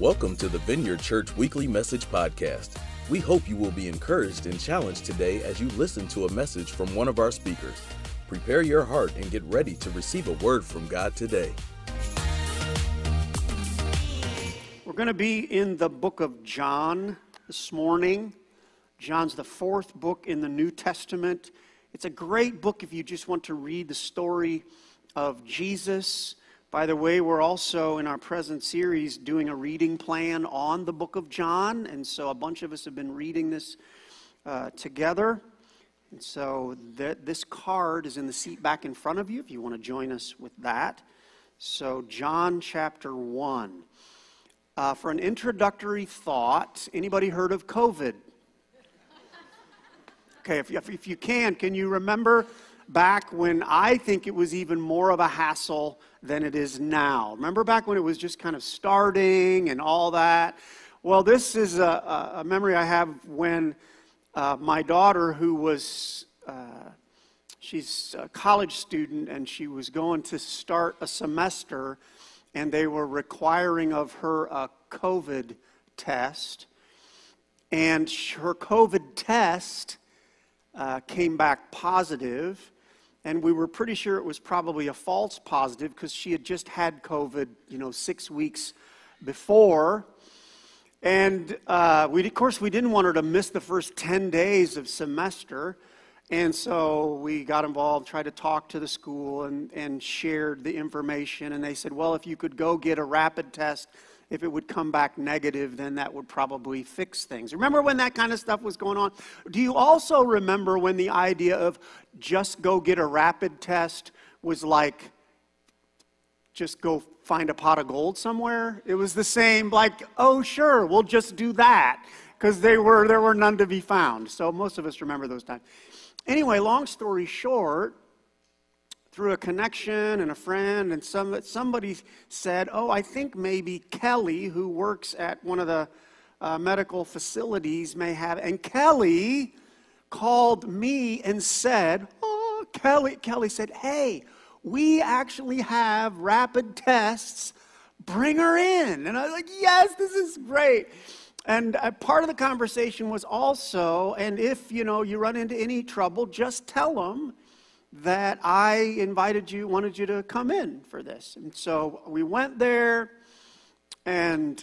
Welcome to the Vineyard Church Weekly Message Podcast. We hope you will be encouraged and challenged today as you listen to a message from one of our speakers. Prepare your heart and get ready to receive a word from God today. We're going to be in the book of John this morning. John's the fourth book in the New Testament. It's a great book if you just want to read the story of Jesus. By the way, we're also in our present series doing a reading plan on the book of John, and so a bunch of us have been reading this together. And so this card is in the seat back in front of you if you want to join us with that. So John chapter 1. For an introductory thought, anybody heard of COVID? Okay, if you can you remember back when I think it was even more of a hassle than it is now? Remember back when it was just kind of starting and all that? Well, this is a memory I have when my daughter, who was, she's a college student, and she was going to start a semester, and they were requiring of her a COVID test. And her COVID test came back positive. And we were pretty sure it was probably a false positive because she had just had COVID, 6 weeks before. And we didn't want her to miss the first 10 days of semester. And so we got involved, tried to talk to the school and shared the information. And they said, well, if you could go get a rapid test, if it would come back negative, then that would probably fix things. Remember when that kind of stuff was going on? Do you also remember when the idea of just go get a rapid test was like, just go find a pot of gold somewhere? It was the same, like, oh, sure, we'll just do that, because there were none to be found. So most of us remember those times. Anyway, long story short, through a connection and a friend, and somebody said, oh, I think maybe Kelly, who works at one of the medical facilities, may have. And Kelly called me and said, oh, Kelly said, hey, we actually have rapid tests. Bring her in. And I was like, yes, this is great. And part of the conversation was also, and if, you run into any trouble, just tell them that I wanted you to come in for this. And so we went there and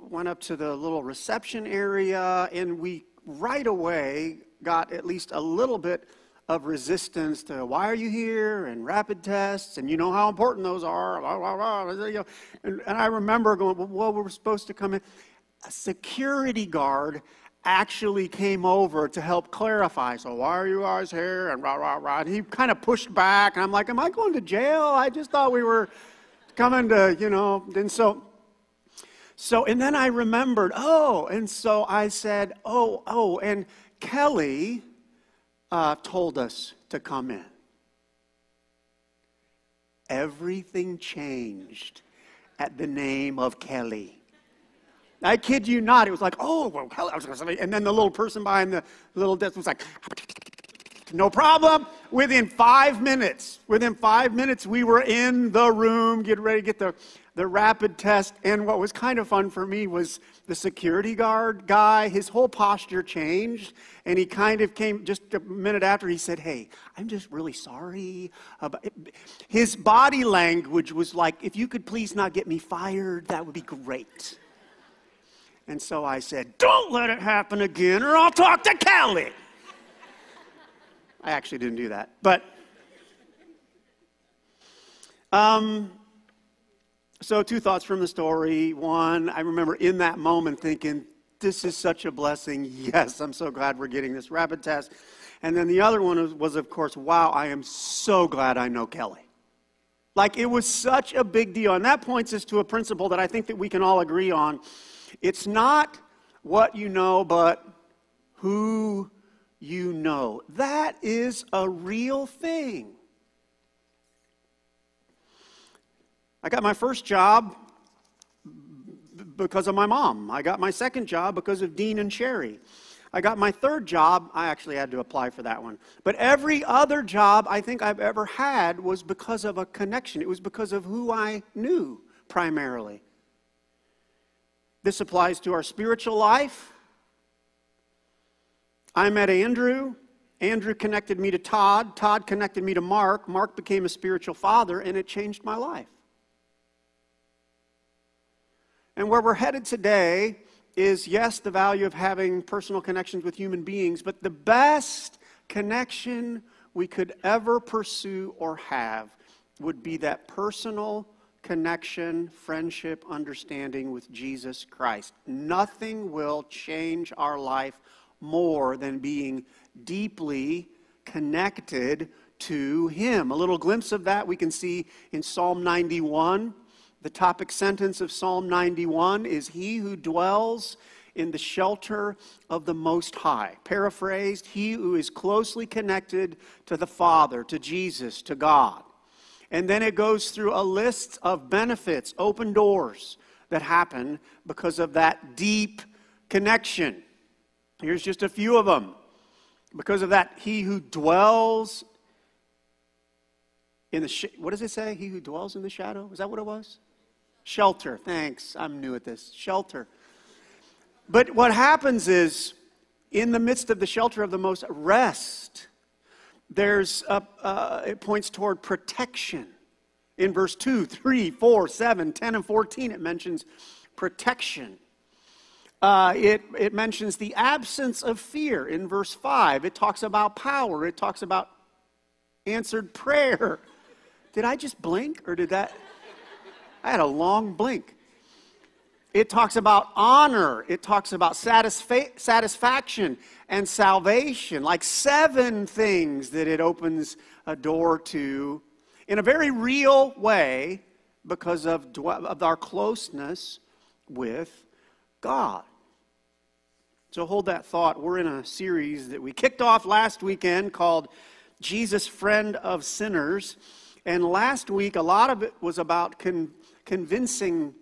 went up to the little reception area, and we right away got at least a little bit of resistance to, why are you here, and rapid tests, and you know how important those are, blah, blah, blah. And I remember going, well, we're supposed to come in. A security guard actually came over to help clarify. So why are you guys here? And rah, rah, rah. And he kind of pushed back. And I'm like, am I going to jail? I just thought we were coming to, And so and then I remembered, and so I said, and Kelly told us to come in. Everything changed at the name of Kelly. I kid you not, it was like, oh, well, Kelly, and then the little person behind the little desk was like, no problem. Within five minutes, we were in the room, getting ready to get the rapid test. And what was kind of fun for me was the security guard guy, his whole posture changed. And he kind of came just a minute after, he said, hey, I'm just really sorry. His body language was like, if you could please not get me fired, that would be great. And so I said, don't let it happen again, or I'll talk to Kelly. I actually didn't do that. But so two thoughts from the story. One, I remember in that moment thinking, this is such a blessing. Yes, I'm so glad we're getting this rapid test. And then the other one was, of course, wow, I am so glad I know Kelly. Like, it was such a big deal. And that points us to a principle that I think that we can all agree on. It's not what you know, but who you know. That is a real thing. I got my first job because of my mom. I got my second job because of Dean and Sherry. I got my third job. I actually had to apply for that one. But every other job I think I've ever had was because of a connection. It was because of who I knew primarily. This applies to our spiritual life. I met Andrew. Andrew connected me to Todd. Todd connected me to Mark. Mark became a spiritual father, and it changed my life. And where we're headed today is, yes, the value of having personal connections with human beings, but the best connection we could ever pursue or have would be that personal connection, friendship, understanding with Jesus Christ. Nothing will change our life more than being deeply connected to Him. A little glimpse of that we can see in Psalm 91. The topic sentence of Psalm 91 is, "He who dwells in the shelter of the Most High." Paraphrased, he who is closely connected to the Father, to Jesus, to God. And then it goes through a list of benefits, open doors that happen because of that deep connection. Here's just a few of them. Because of that, he who dwells in the, what does it say? He who dwells in the shadow? Is that what it was? Shelter. Thanks. I'm new at this. Shelter. But what happens is, in the midst of the shelter of the Most, rest. There's it points toward protection. In verse 2, 3, 4, 7, 10, and 14, it mentions protection. It mentions the absence of fear. In verse 5, it talks about power. It talks about answered prayer. Did I just blink, or did that? I had a long blink. It talks about honor. It talks about satisfaction and salvation. Like 7 things that it opens a door to in a very real way because of our closeness with God. So hold that thought. We're in a series that we kicked off last weekend called Jesus, Friend of Sinners. And last week, a lot of it was about convincing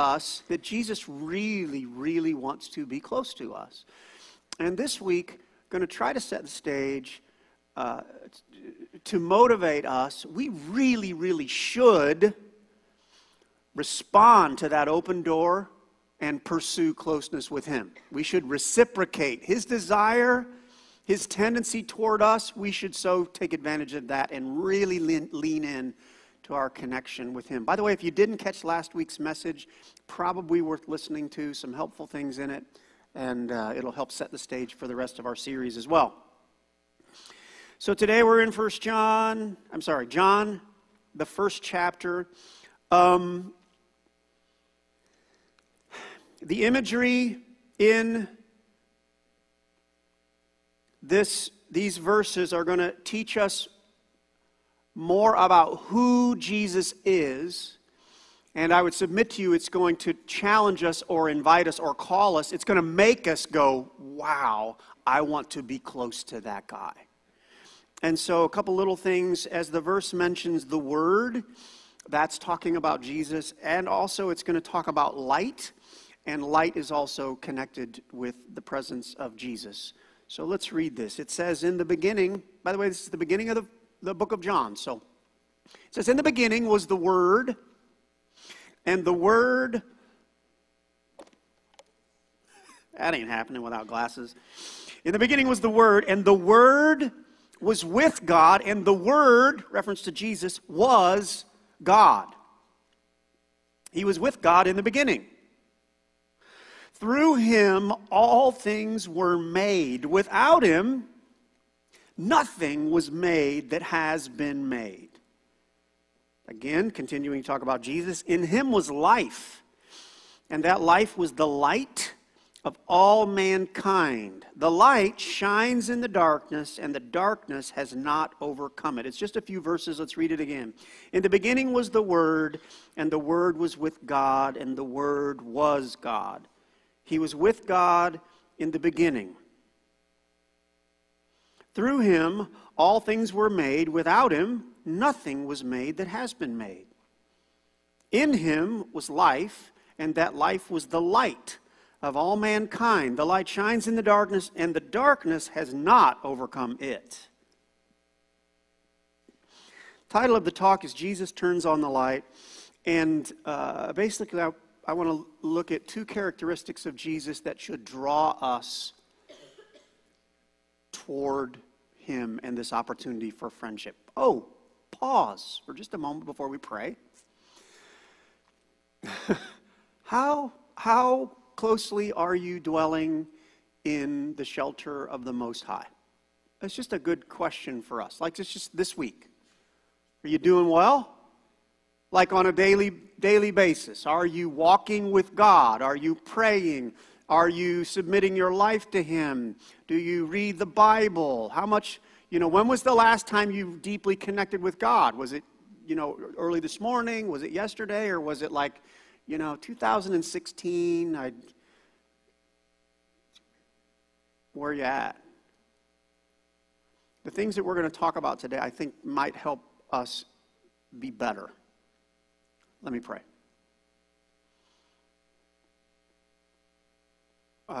us that Jesus really, really wants to be close to us. And this week, going to try to set the stage to motivate us. We really, really should respond to that open door and pursue closeness with Him. We should reciprocate His desire, His tendency toward us. We should so take advantage of that and really lean in to our connection with Him. By the way, if you didn't catch last week's message, probably worth listening to, some helpful things in it, and it'll help set the stage for the rest of our series as well. So today we're in John, the first chapter. The imagery in these verses are going to teach us more about who Jesus is, and I would submit to you it's going to challenge us or invite us or call us. It's going to make us go, wow, I want to be close to that guy. And so a couple little things. As the verse mentions the Word, that's talking about Jesus, and also it's going to talk about light, and light is also connected with the presence of Jesus. So let's read this. It says, in the beginning, by the way, this is the beginning of the book of John. So it says, in the beginning was the Word, and the Word, that ain't happening without glasses. In the beginning was the Word, and the Word was with God, and the Word, reference to Jesus, was God. He was with God in the beginning. Through Him all things were made. Without Him nothing was made that has been made. Again, continuing to talk about Jesus, in Him was life, and that life was the light of all mankind. The light shines in the darkness, and the darkness has not overcome it. It's just a few verses. Let's read it again. In the beginning was the Word, and the Word was with God, and the Word was God. He was with God in the beginning. Through Him, all things were made. Without Him, nothing was made that has been made. In Him was life, and that life was the light of all mankind. The light shines in the darkness, and the darkness has not overcome it. The title of the talk is Jesus Turns on the Light, and basically I want to look at two characteristics of Jesus that should draw us toward him and this opportunity for friendship. Oh, pause for just a moment before we pray. How closely are you dwelling in the shelter of the Most High? That's just a good question for us. Like, it's just this week. Are you doing well? Like on a daily basis. Are you walking with God? Are you praying? Are you submitting your life to him? Do you read the Bible? How much, when was the last time you deeply connected with God? Was it, early this morning? Was it yesterday? Or was it 2016? Where are you at? The things that we're going to talk about today, I think, might help us be better. Let me pray.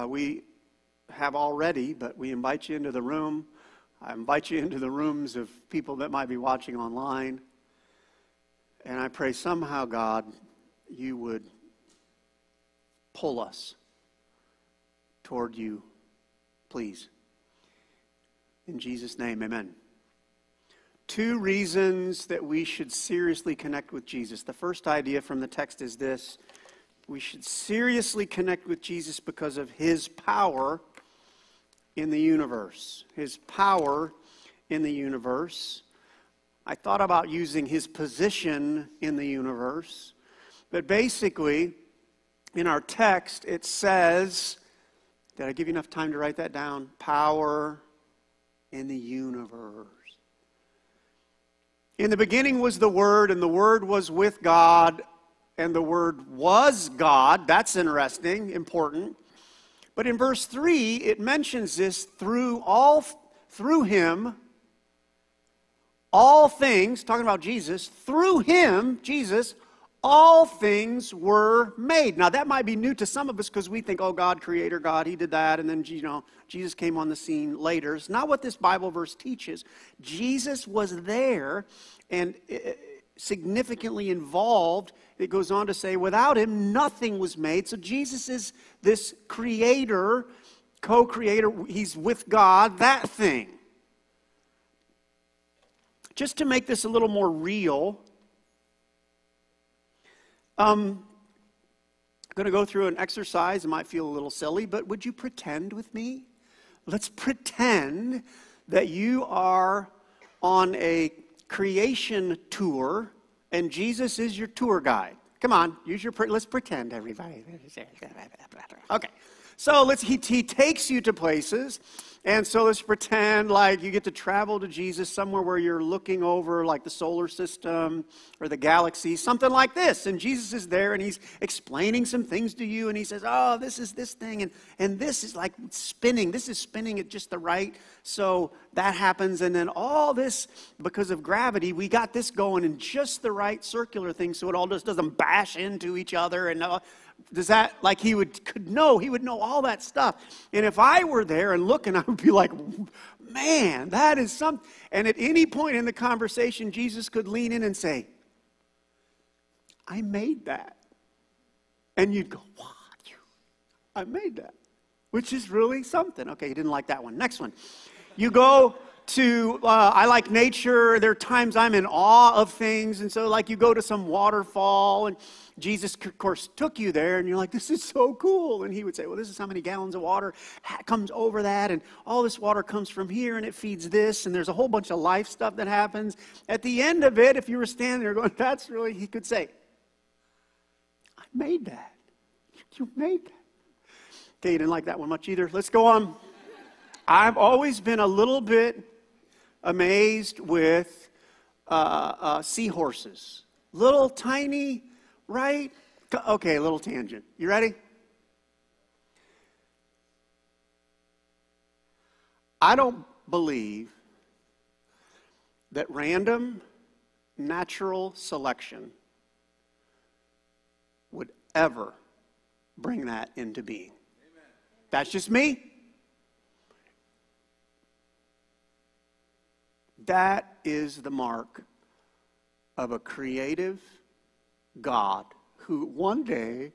We have already, but we invite you into the room. I invite you into the rooms of people that might be watching online. And I pray somehow, God, you would pull us toward you, please. In Jesus' name, amen. Two reasons that we should seriously connect with Jesus. The first idea from the text is this. We should seriously connect with Jesus because of his power in the universe. His power in the universe. I thought about using his position in the universe. But basically, in our text, it says, did I give you enough time to write that down? Power in the universe. In the beginning was the Word, and the Word was with God, and the Word was God. That's interesting, important. But in verse 3, it mentions this, through him, all things, talking about Jesus, through him, Jesus, all things were made. Now, that might be new to some of us because we think, oh, God, Creator God, he did that, and then, Jesus came on the scene later. It's not what this Bible verse teaches. Jesus was there and significantly involved. It goes on to say, without him, nothing was made. So Jesus is this creator, co-creator. He's with God, that thing. Just to make this a little more real, I'm going to go through an exercise. It might feel a little silly, but would you pretend with me? Let's pretend that you are on a creation tour, and Jesus is your tour guide. Come on, let's pretend, everybody. Okay, so he takes you to places, and so let's pretend like you get to travel to Jesus somewhere where you're looking over like the solar system or the galaxy, something like this. And Jesus is there, and he's explaining some things to you, and he says, oh, this is this thing, and this is like spinning. This is spinning at just the right, so that happens. And then all this, because of gravity, we got this going in just the right circular thing, so it all just doesn't bash into each other. And he would know all that stuff. And if I were there and looking, I would be like, man, that is something. And at any point in the conversation, Jesus could lean in and say, I made that. And you'd go, wow, I made that, which is really something. Okay, you didn't like that one. Next one. You go to, I like nature. There are times I'm in awe of things. And so you go to some waterfall, and Jesus, of course, took you there, and you're like, this is so cool. And he would say, well, this is how many gallons of water comes over that, and all this water comes from here, and it feeds this, and there's a whole bunch of life stuff that happens. At the end of it, if you were standing there going, that's really, he could say, I made that. You made that. Okay, you didn't like that one much either. Let's go on. I've always been a little bit amazed with seahorses. Little tiny, right? Okay, a little tangent. You ready? I don't believe that random natural selection would ever bring that into being. Amen. That's just me. That is the mark of a creative God who one day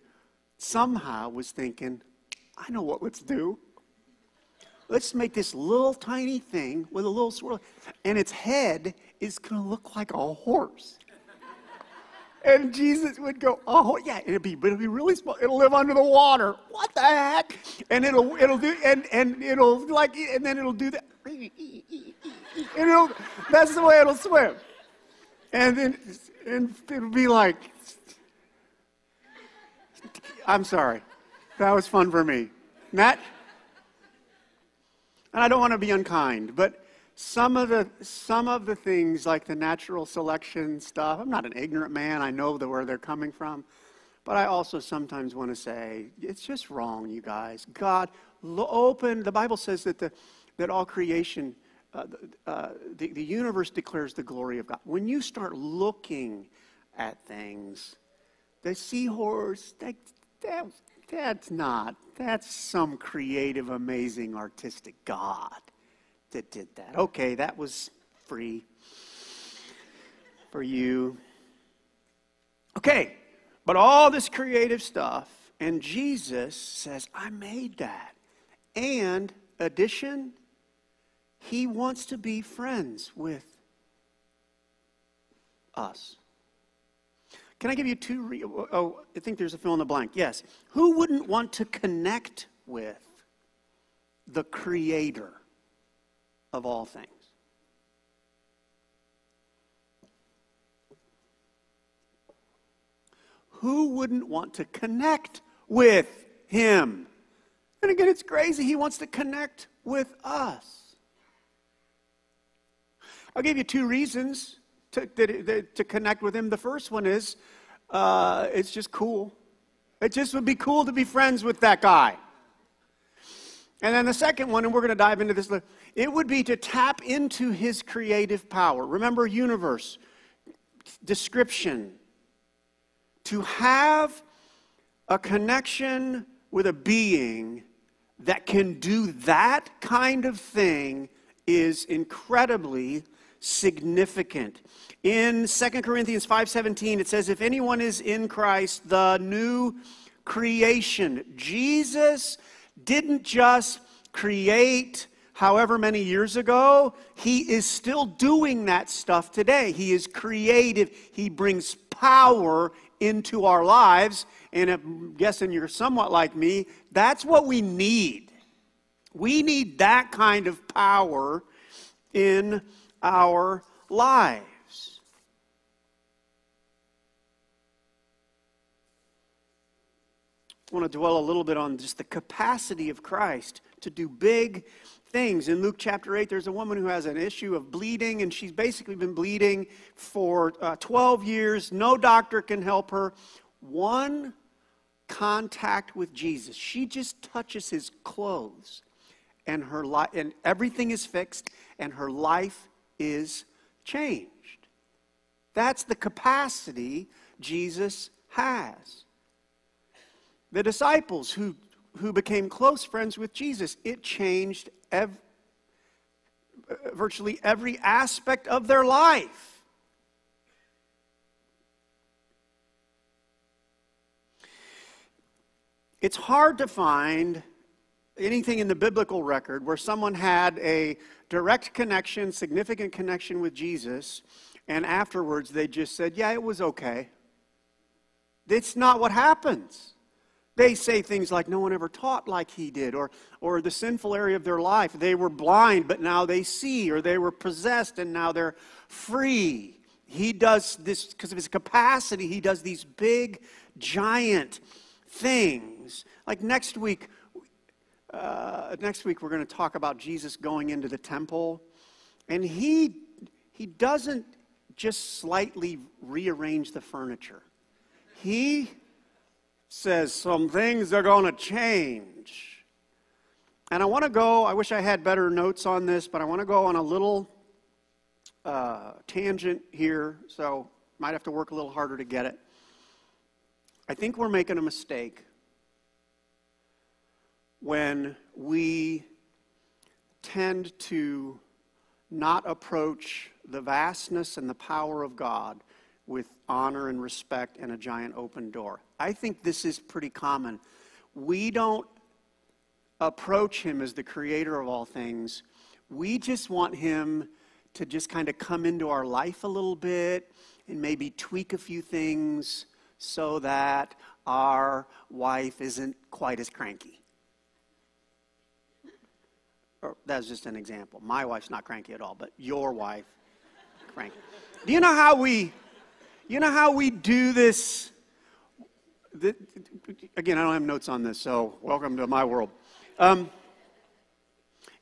somehow was thinking, I know what let's do. Let's make this little tiny thing with a little swirl. And its head is going to look like a horse. And Jesus would go, oh, yeah, it'll be really small. It'll live under the water. What the heck? And it'll do that. That's the way it'll swim. And then it'll be like, I'm sorry. That was fun for me. And I don't want to be unkind, but some of the things like the natural selection stuff, I'm not an ignorant man. I know where they're coming from. But I also sometimes want to say, it's just wrong, you guys. God opened, the Bible says that all creation, the universe declares the glory of God. When you start looking at things, the seahorse, that's some creative, amazing, artistic God that did that. Okay, that was free for you. Okay, but all this creative stuff, and Jesus says, I made that. And addition, he wants to be friends with us. Can I give you I think there's a fill in the blank. Yes. Who wouldn't want to connect with the creator of all things? Who wouldn't want to connect with him? And again, it's crazy. He wants to connect with us. I'll give you two reasons to connect with him. The first one is, it's just cool. It just would be cool to be friends with that guy. And then the second one, and we're going to dive into this, it would be to tap into his creative power. Remember, universe, description. To have a connection with a being that can do that kind of thing is incredibly significant. In 2 Corinthians 5:17, it says, if anyone is in Christ, the new creation. Jesus didn't just create however many years ago. He is still doing that stuff today. He is creative. He brings power into our lives. And I'm guessing you're somewhat like me. That's what we need. We need that kind of power in our lives. I want to dwell a little bit on just the capacity of Christ to do big things. In Luke chapter 8, there's a woman who has an issue of bleeding, and she's basically been bleeding for 12 years. No doctor can help her. One contact with Jesus. She just touches his clothes, and her life, and everything is fixed, and her life is changed. That's the capacity Jesus has. The disciples who became close friends with Jesus, it changed virtually every aspect of their life. It's hard to find anything in the biblical record where someone had a direct connection, significant connection with Jesus, and afterwards they just said, yeah, it was okay. That's not what happens. They say things like, no one ever taught like he did, or the sinful area of their life. They were blind, but now they see, or they were possessed, and now they're free. He does this, because of his capacity, he does these big, giant things. Like next week, we're going to talk about Jesus going into the temple. And he doesn't just slightly rearrange the furniture. He says some things are going to change. And I wish I had better notes on this, but I want to go on a little tangent here. So might have to work a little harder to get it. I think we're making a mistake when we tend to not approach the vastness and the power of God with honor and respect and a giant open door. I think this is pretty common. We don't approach him as the creator of all things. We just want him to just kind of come into our life a little bit and maybe tweak a few things so that our wife isn't quite as cranky. That's just an example. My wife's not cranky at all, but your wife, cranky. Do you know how we do this? Again, I don't have notes on this, so welcome to my world.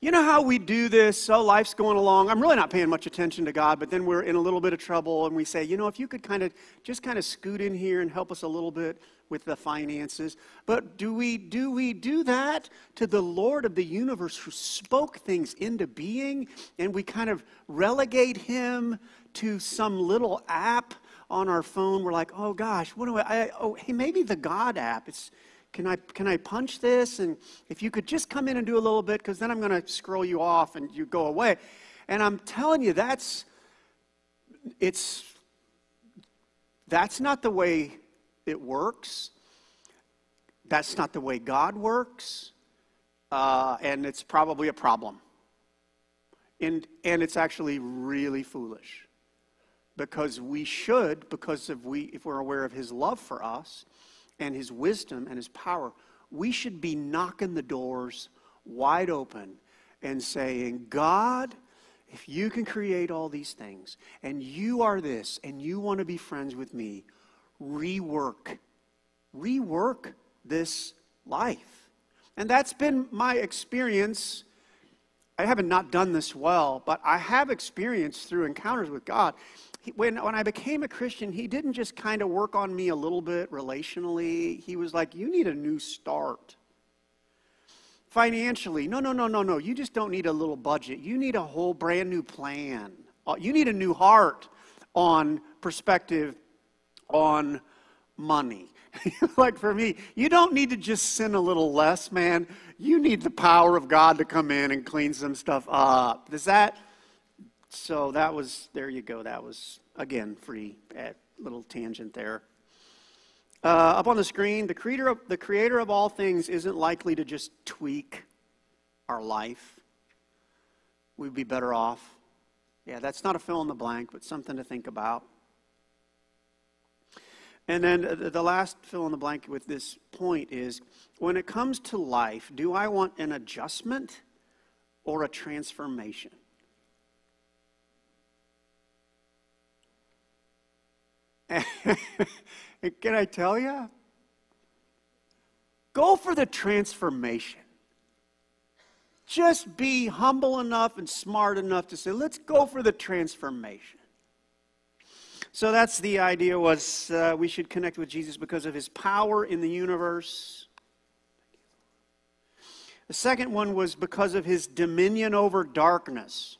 You know how we do this? So life's going along. I'm really not paying much attention to God, but then we're in a little bit of trouble, and we say, you know, if you could kind of scoot in here and help us a little bit with the finances. But do we do that to the Lord of the universe who spoke things into being, and we kind of relegate him to some little app on our phone? We're like, oh gosh, what do I? Oh, hey, maybe the God app. Can I punch this? And if you could just come in and do a little bit, because then I'm going to scroll you off and you go away. And I'm telling you, that's not the way it works. That's not the way God works, and it's probably a problem. And it's actually really foolish. Because we should, if we're aware of his love for us and his wisdom and his power, we should be knocking the doors wide open and saying, God, if you can create all these things and you are this and you want to be friends with me, rework this life. And that's been my experience. I haven't not done this well, but I have experienced through encounters with God. When I became a Christian, he didn't just kind of work on me a little bit relationally. He was like, you need a new start. Financially, no. You just don't need a little budget. You need a whole brand new plan. You need a new heart on perspective on money. Like for me, you don't need to just sin a little less, man. You need the power of God to come in and clean some stuff up. So that was, there you go. That was, again, free at little tangent there. Up on the screen, the creator of all things isn't likely to just tweak our life. We'd be better off. Yeah, that's not a fill in the blank, but something to think about. And then the last fill in the blank with this point is, when it comes to life, do I want an adjustment or a transformation? Can I tell you? Go for the transformation. Just be humble enough and smart enough to say, let's go for the transformation. So that's the idea, was we should connect with Jesus because of his power in the universe. The second one was because of his dominion over darkness.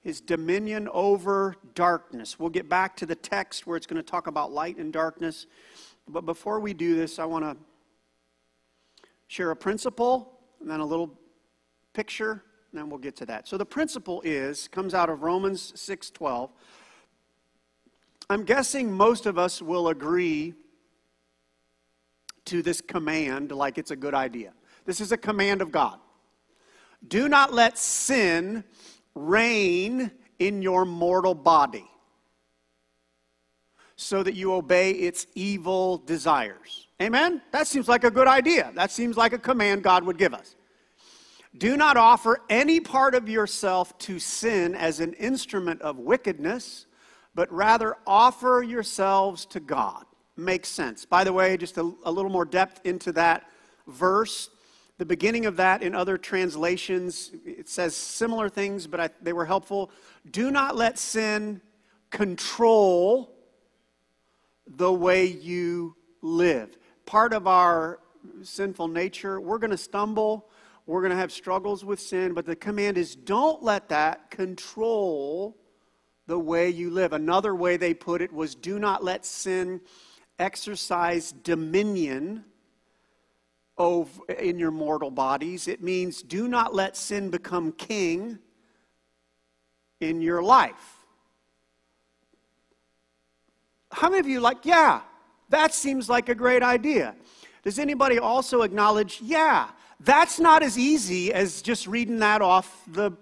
His dominion over darkness. We'll get back to the text where it's going to talk about light and darkness. But before we do this, I want to share a principle and then a little picture, and then we'll get to that. So the principle comes out of Romans 6:12. I'm guessing most of us will agree to this command like it's a good idea. This is a command of God. Do not let sin reign in your mortal body so that you obey its evil desires. Amen? That seems like a good idea. That seems like a command God would give us. Do not offer any part of yourself to sin as an instrument of wickedness, but rather offer yourselves to God. Makes sense. By the way, just a little more depth into that verse. The beginning of that, in other translations, it says similar things, but they were helpful. Do not let sin control the way you live. Part of our sinful nature, we're going to stumble, we're going to have struggles with sin, but the command is don't let that control the way you live. Another way they put it was do not let sin exercise dominion in your mortal bodies. It means do not let sin become king in your life. How many of you like, yeah, that seems like a great idea? Does anybody also acknowledge, yeah, that's not as easy as just reading that off the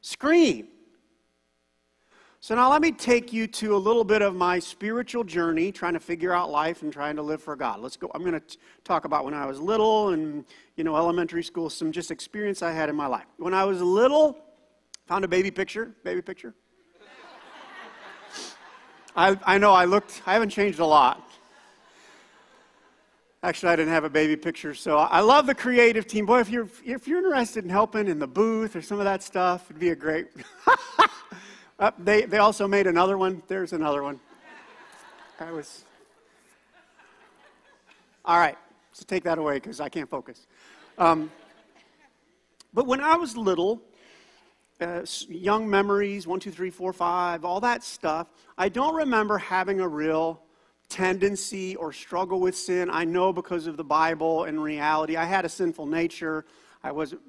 screen? So now let me take you to a little bit of my spiritual journey, trying to figure out life and trying to live for God. Let's go. I'm going to talk about when I was little and, you know, elementary school, some just experience I had in my life. When I was little, found a baby picture. I know I haven't changed a lot. Actually, I didn't have a baby picture, so I love the creative team. Boy, if you're interested in helping in the booth or some of that stuff, it'd be a great. They also made another one. There's another one. All right, so take that away because I can't focus. But when I was little, young memories, 1, 2, 3, 4, 5, all that stuff, I don't remember having a real tendency or struggle with sin. I know because of the Bible and reality, I had a sinful nature.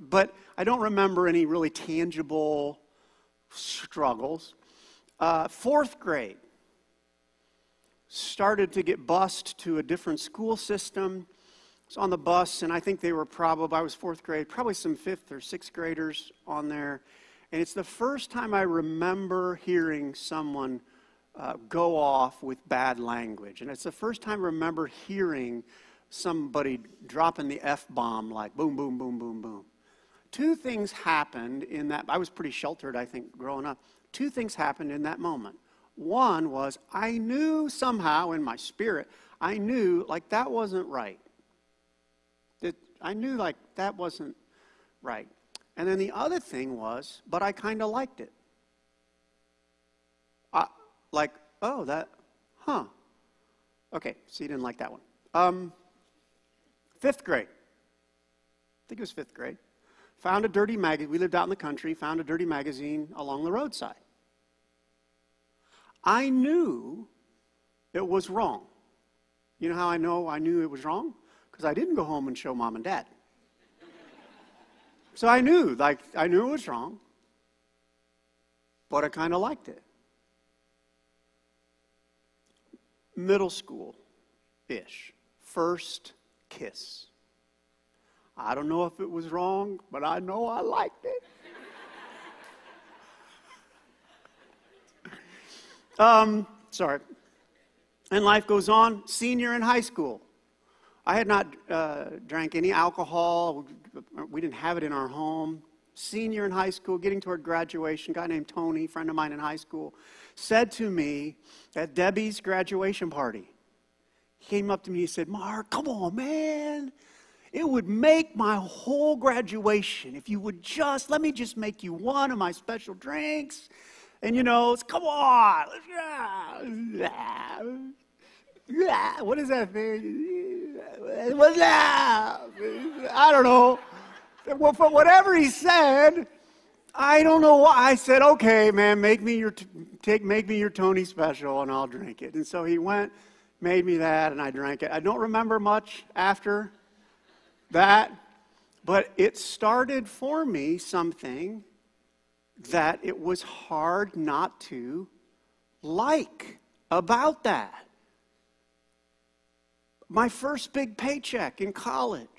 But I don't remember any really tangible struggles. 4th grade, started to get bused to a different school system. I was on the bus, and I think I was 4th grade, probably some 5th or 6th graders on there. And it's the first time I remember hearing someone go off with bad language. And it's the first time I remember hearing somebody dropping the F-bomb, like boom, boom, boom, boom, boom. 2 things happened in that. I was pretty sheltered, I think, growing up. 2 things happened in that moment. One was I knew somehow in my spirit, I knew like that wasn't right. And then the other thing was, but I kind of liked it. Like, oh, that, huh. Okay, so you didn't like that one. 5th grade. I think it was 5th grade. Found a dirty magazine. We lived out in the country. Found a dirty magazine along the roadside. I knew it was wrong. You know how I know I knew it was wrong? Because I didn't go home and show mom and dad. So I knew it was wrong, but I kind of liked it. Middle school-ish, first kiss. I don't know if it was wrong, but I know I liked it. Sorry. And life goes on. Senior in high school. I had not drank any alcohol. We didn't have it in our home. Senior in high school, getting toward graduation, a guy named Tony, friend of mine in high school, said to me at Debbie's graduation party, he came up to me and said, "Mark, come on, man. It would make my whole graduation if you would just, let me just make you one of my special drinks. And, you know, it's, come on. What is that thing? What's that? I don't know." Well, for whatever he said, I don't know why. I said, "Okay, man, make me your Tony special, and I'll drink it." And so he went, made me that, and I drank it. I don't remember much after that, but it started for me something that it was hard not to like about that. My first big paycheck in college.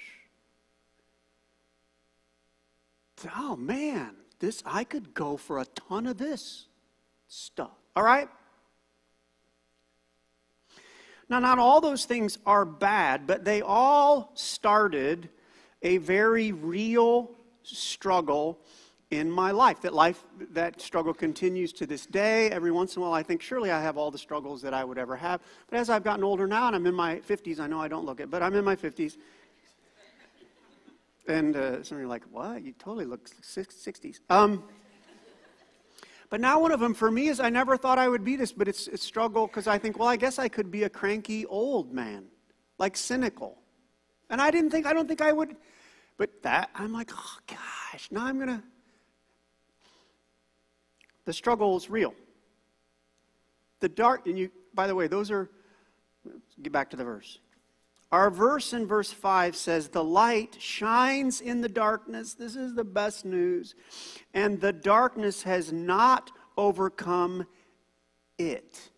Oh man, I could go for a ton of this stuff. All right? Now, not all those things are bad, but they all started a very real struggle in my life. That struggle continues to this day. Every once in a while, I think, surely I have all the struggles that I would ever have. But as I've gotten older now, and I'm in my 50s, I know I don't look it, but I'm in my 50s. And some of you are like, "What? You totally look 60s. But now one of them for me is I never thought I would be this, but it's a struggle because I think, well, I guess I could be a cranky old man, like cynical. And I don't think I would. But that, I'm like, oh, gosh, now the struggle is real. By the way, get back to the verse. Our verse in verse 5 says, "The light shines in the darkness." This is the best news. "And the darkness has not overcome it."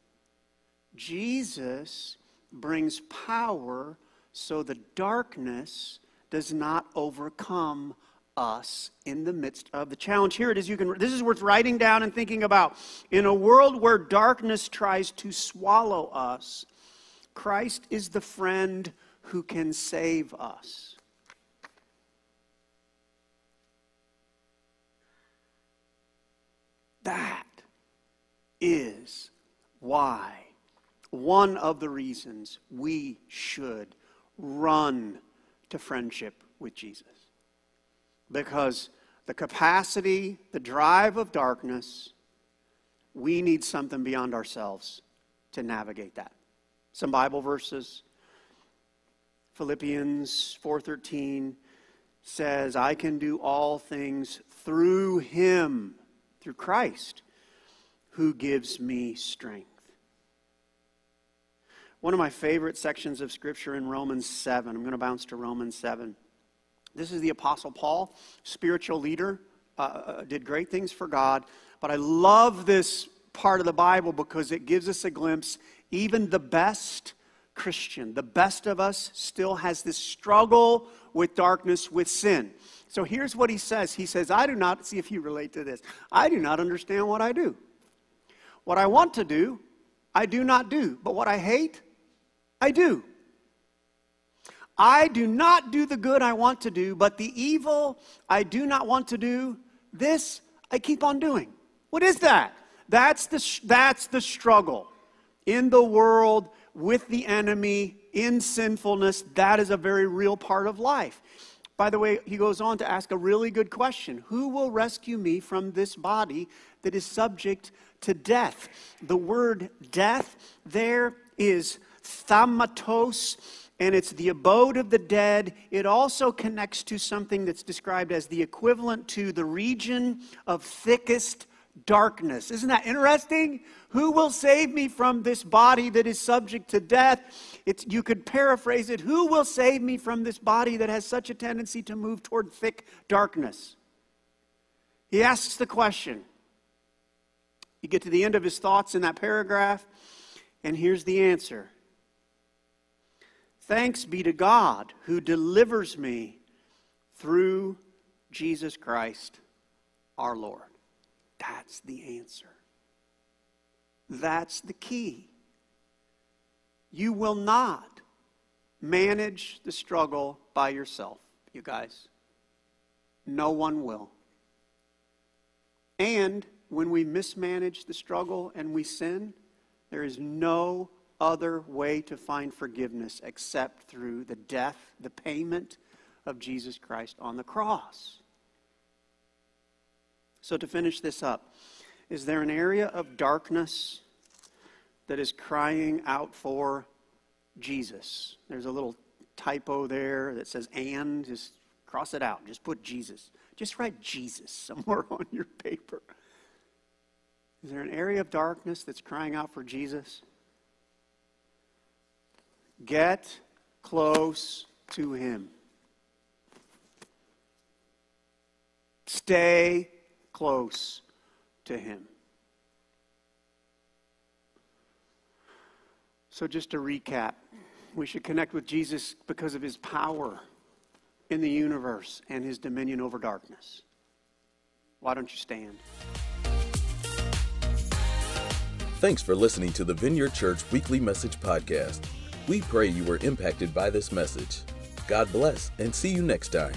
Jesus brings power so the darkness does not overcome us in the midst of the challenge. Here it is. This is worth writing down and thinking about. In a world where darkness tries to swallow us, Christ is the friend who can save us. That is why, one of the reasons we should run to friendship with Jesus. Because the capacity, the drive of darkness, we need something beyond ourselves to navigate that. Some Bible verses. Philippians 4:13 says, I can do all things through him, through Christ, who gives me strength. One of my favorite sections of Scripture in Romans 7. I'm going to bounce to Romans 7. This is the Apostle Paul, spiritual leader, did great things for God. But I love this part of the Bible because it gives us a glimpse. Even the best Christian, the best of us, still has this struggle with darkness, with sin. So here's what he says. He says, I do not, see if you relate to this, I do not understand what I do. What I want to do, I do not do. But what I hate, I do. I do not do the good I want to do, but the evil I do not want to do, this I keep on doing. What is that? That's the struggle in the world with the enemy, in sinfulness. That is a very real part of life. By the way, he goes on to ask a really good question. Who will rescue me from this body that is subject to death? The word death there is thamatos, and it's the abode of the dead. It also connects to something that's described as the equivalent to the region of thickest darkness. Isn't that interesting? Who will save me from this body that is subject to death? You could paraphrase it. Who will save me from this body that has such a tendency to move toward thick darkness? He asks the question. You get to the end of his thoughts in that paragraph, and here's the answer. Thanks be to God who delivers me through Jesus Christ our Lord. That's the answer. That's the key. You will not manage the struggle by yourself, you guys. No one will. And when we mismanage the struggle and we sin, there is no other way to find forgiveness except through the death, the payment of Jesus Christ on the cross. So to finish this up, is there an area of darkness that is crying out for Jesus? There's a little typo there that says and. Just cross it out. Just put Jesus. Just write Jesus somewhere on your paper. Is there an area of darkness that's crying out for Jesus? Get close to him. Stay close to him. So just to recap, we should connect with Jesus because of his power in the universe and his dominion over darkness. Why don't you stand? Thanks for listening to the Vineyard Church Weekly Message Podcast. We pray you were impacted by this message. God bless and see you next time.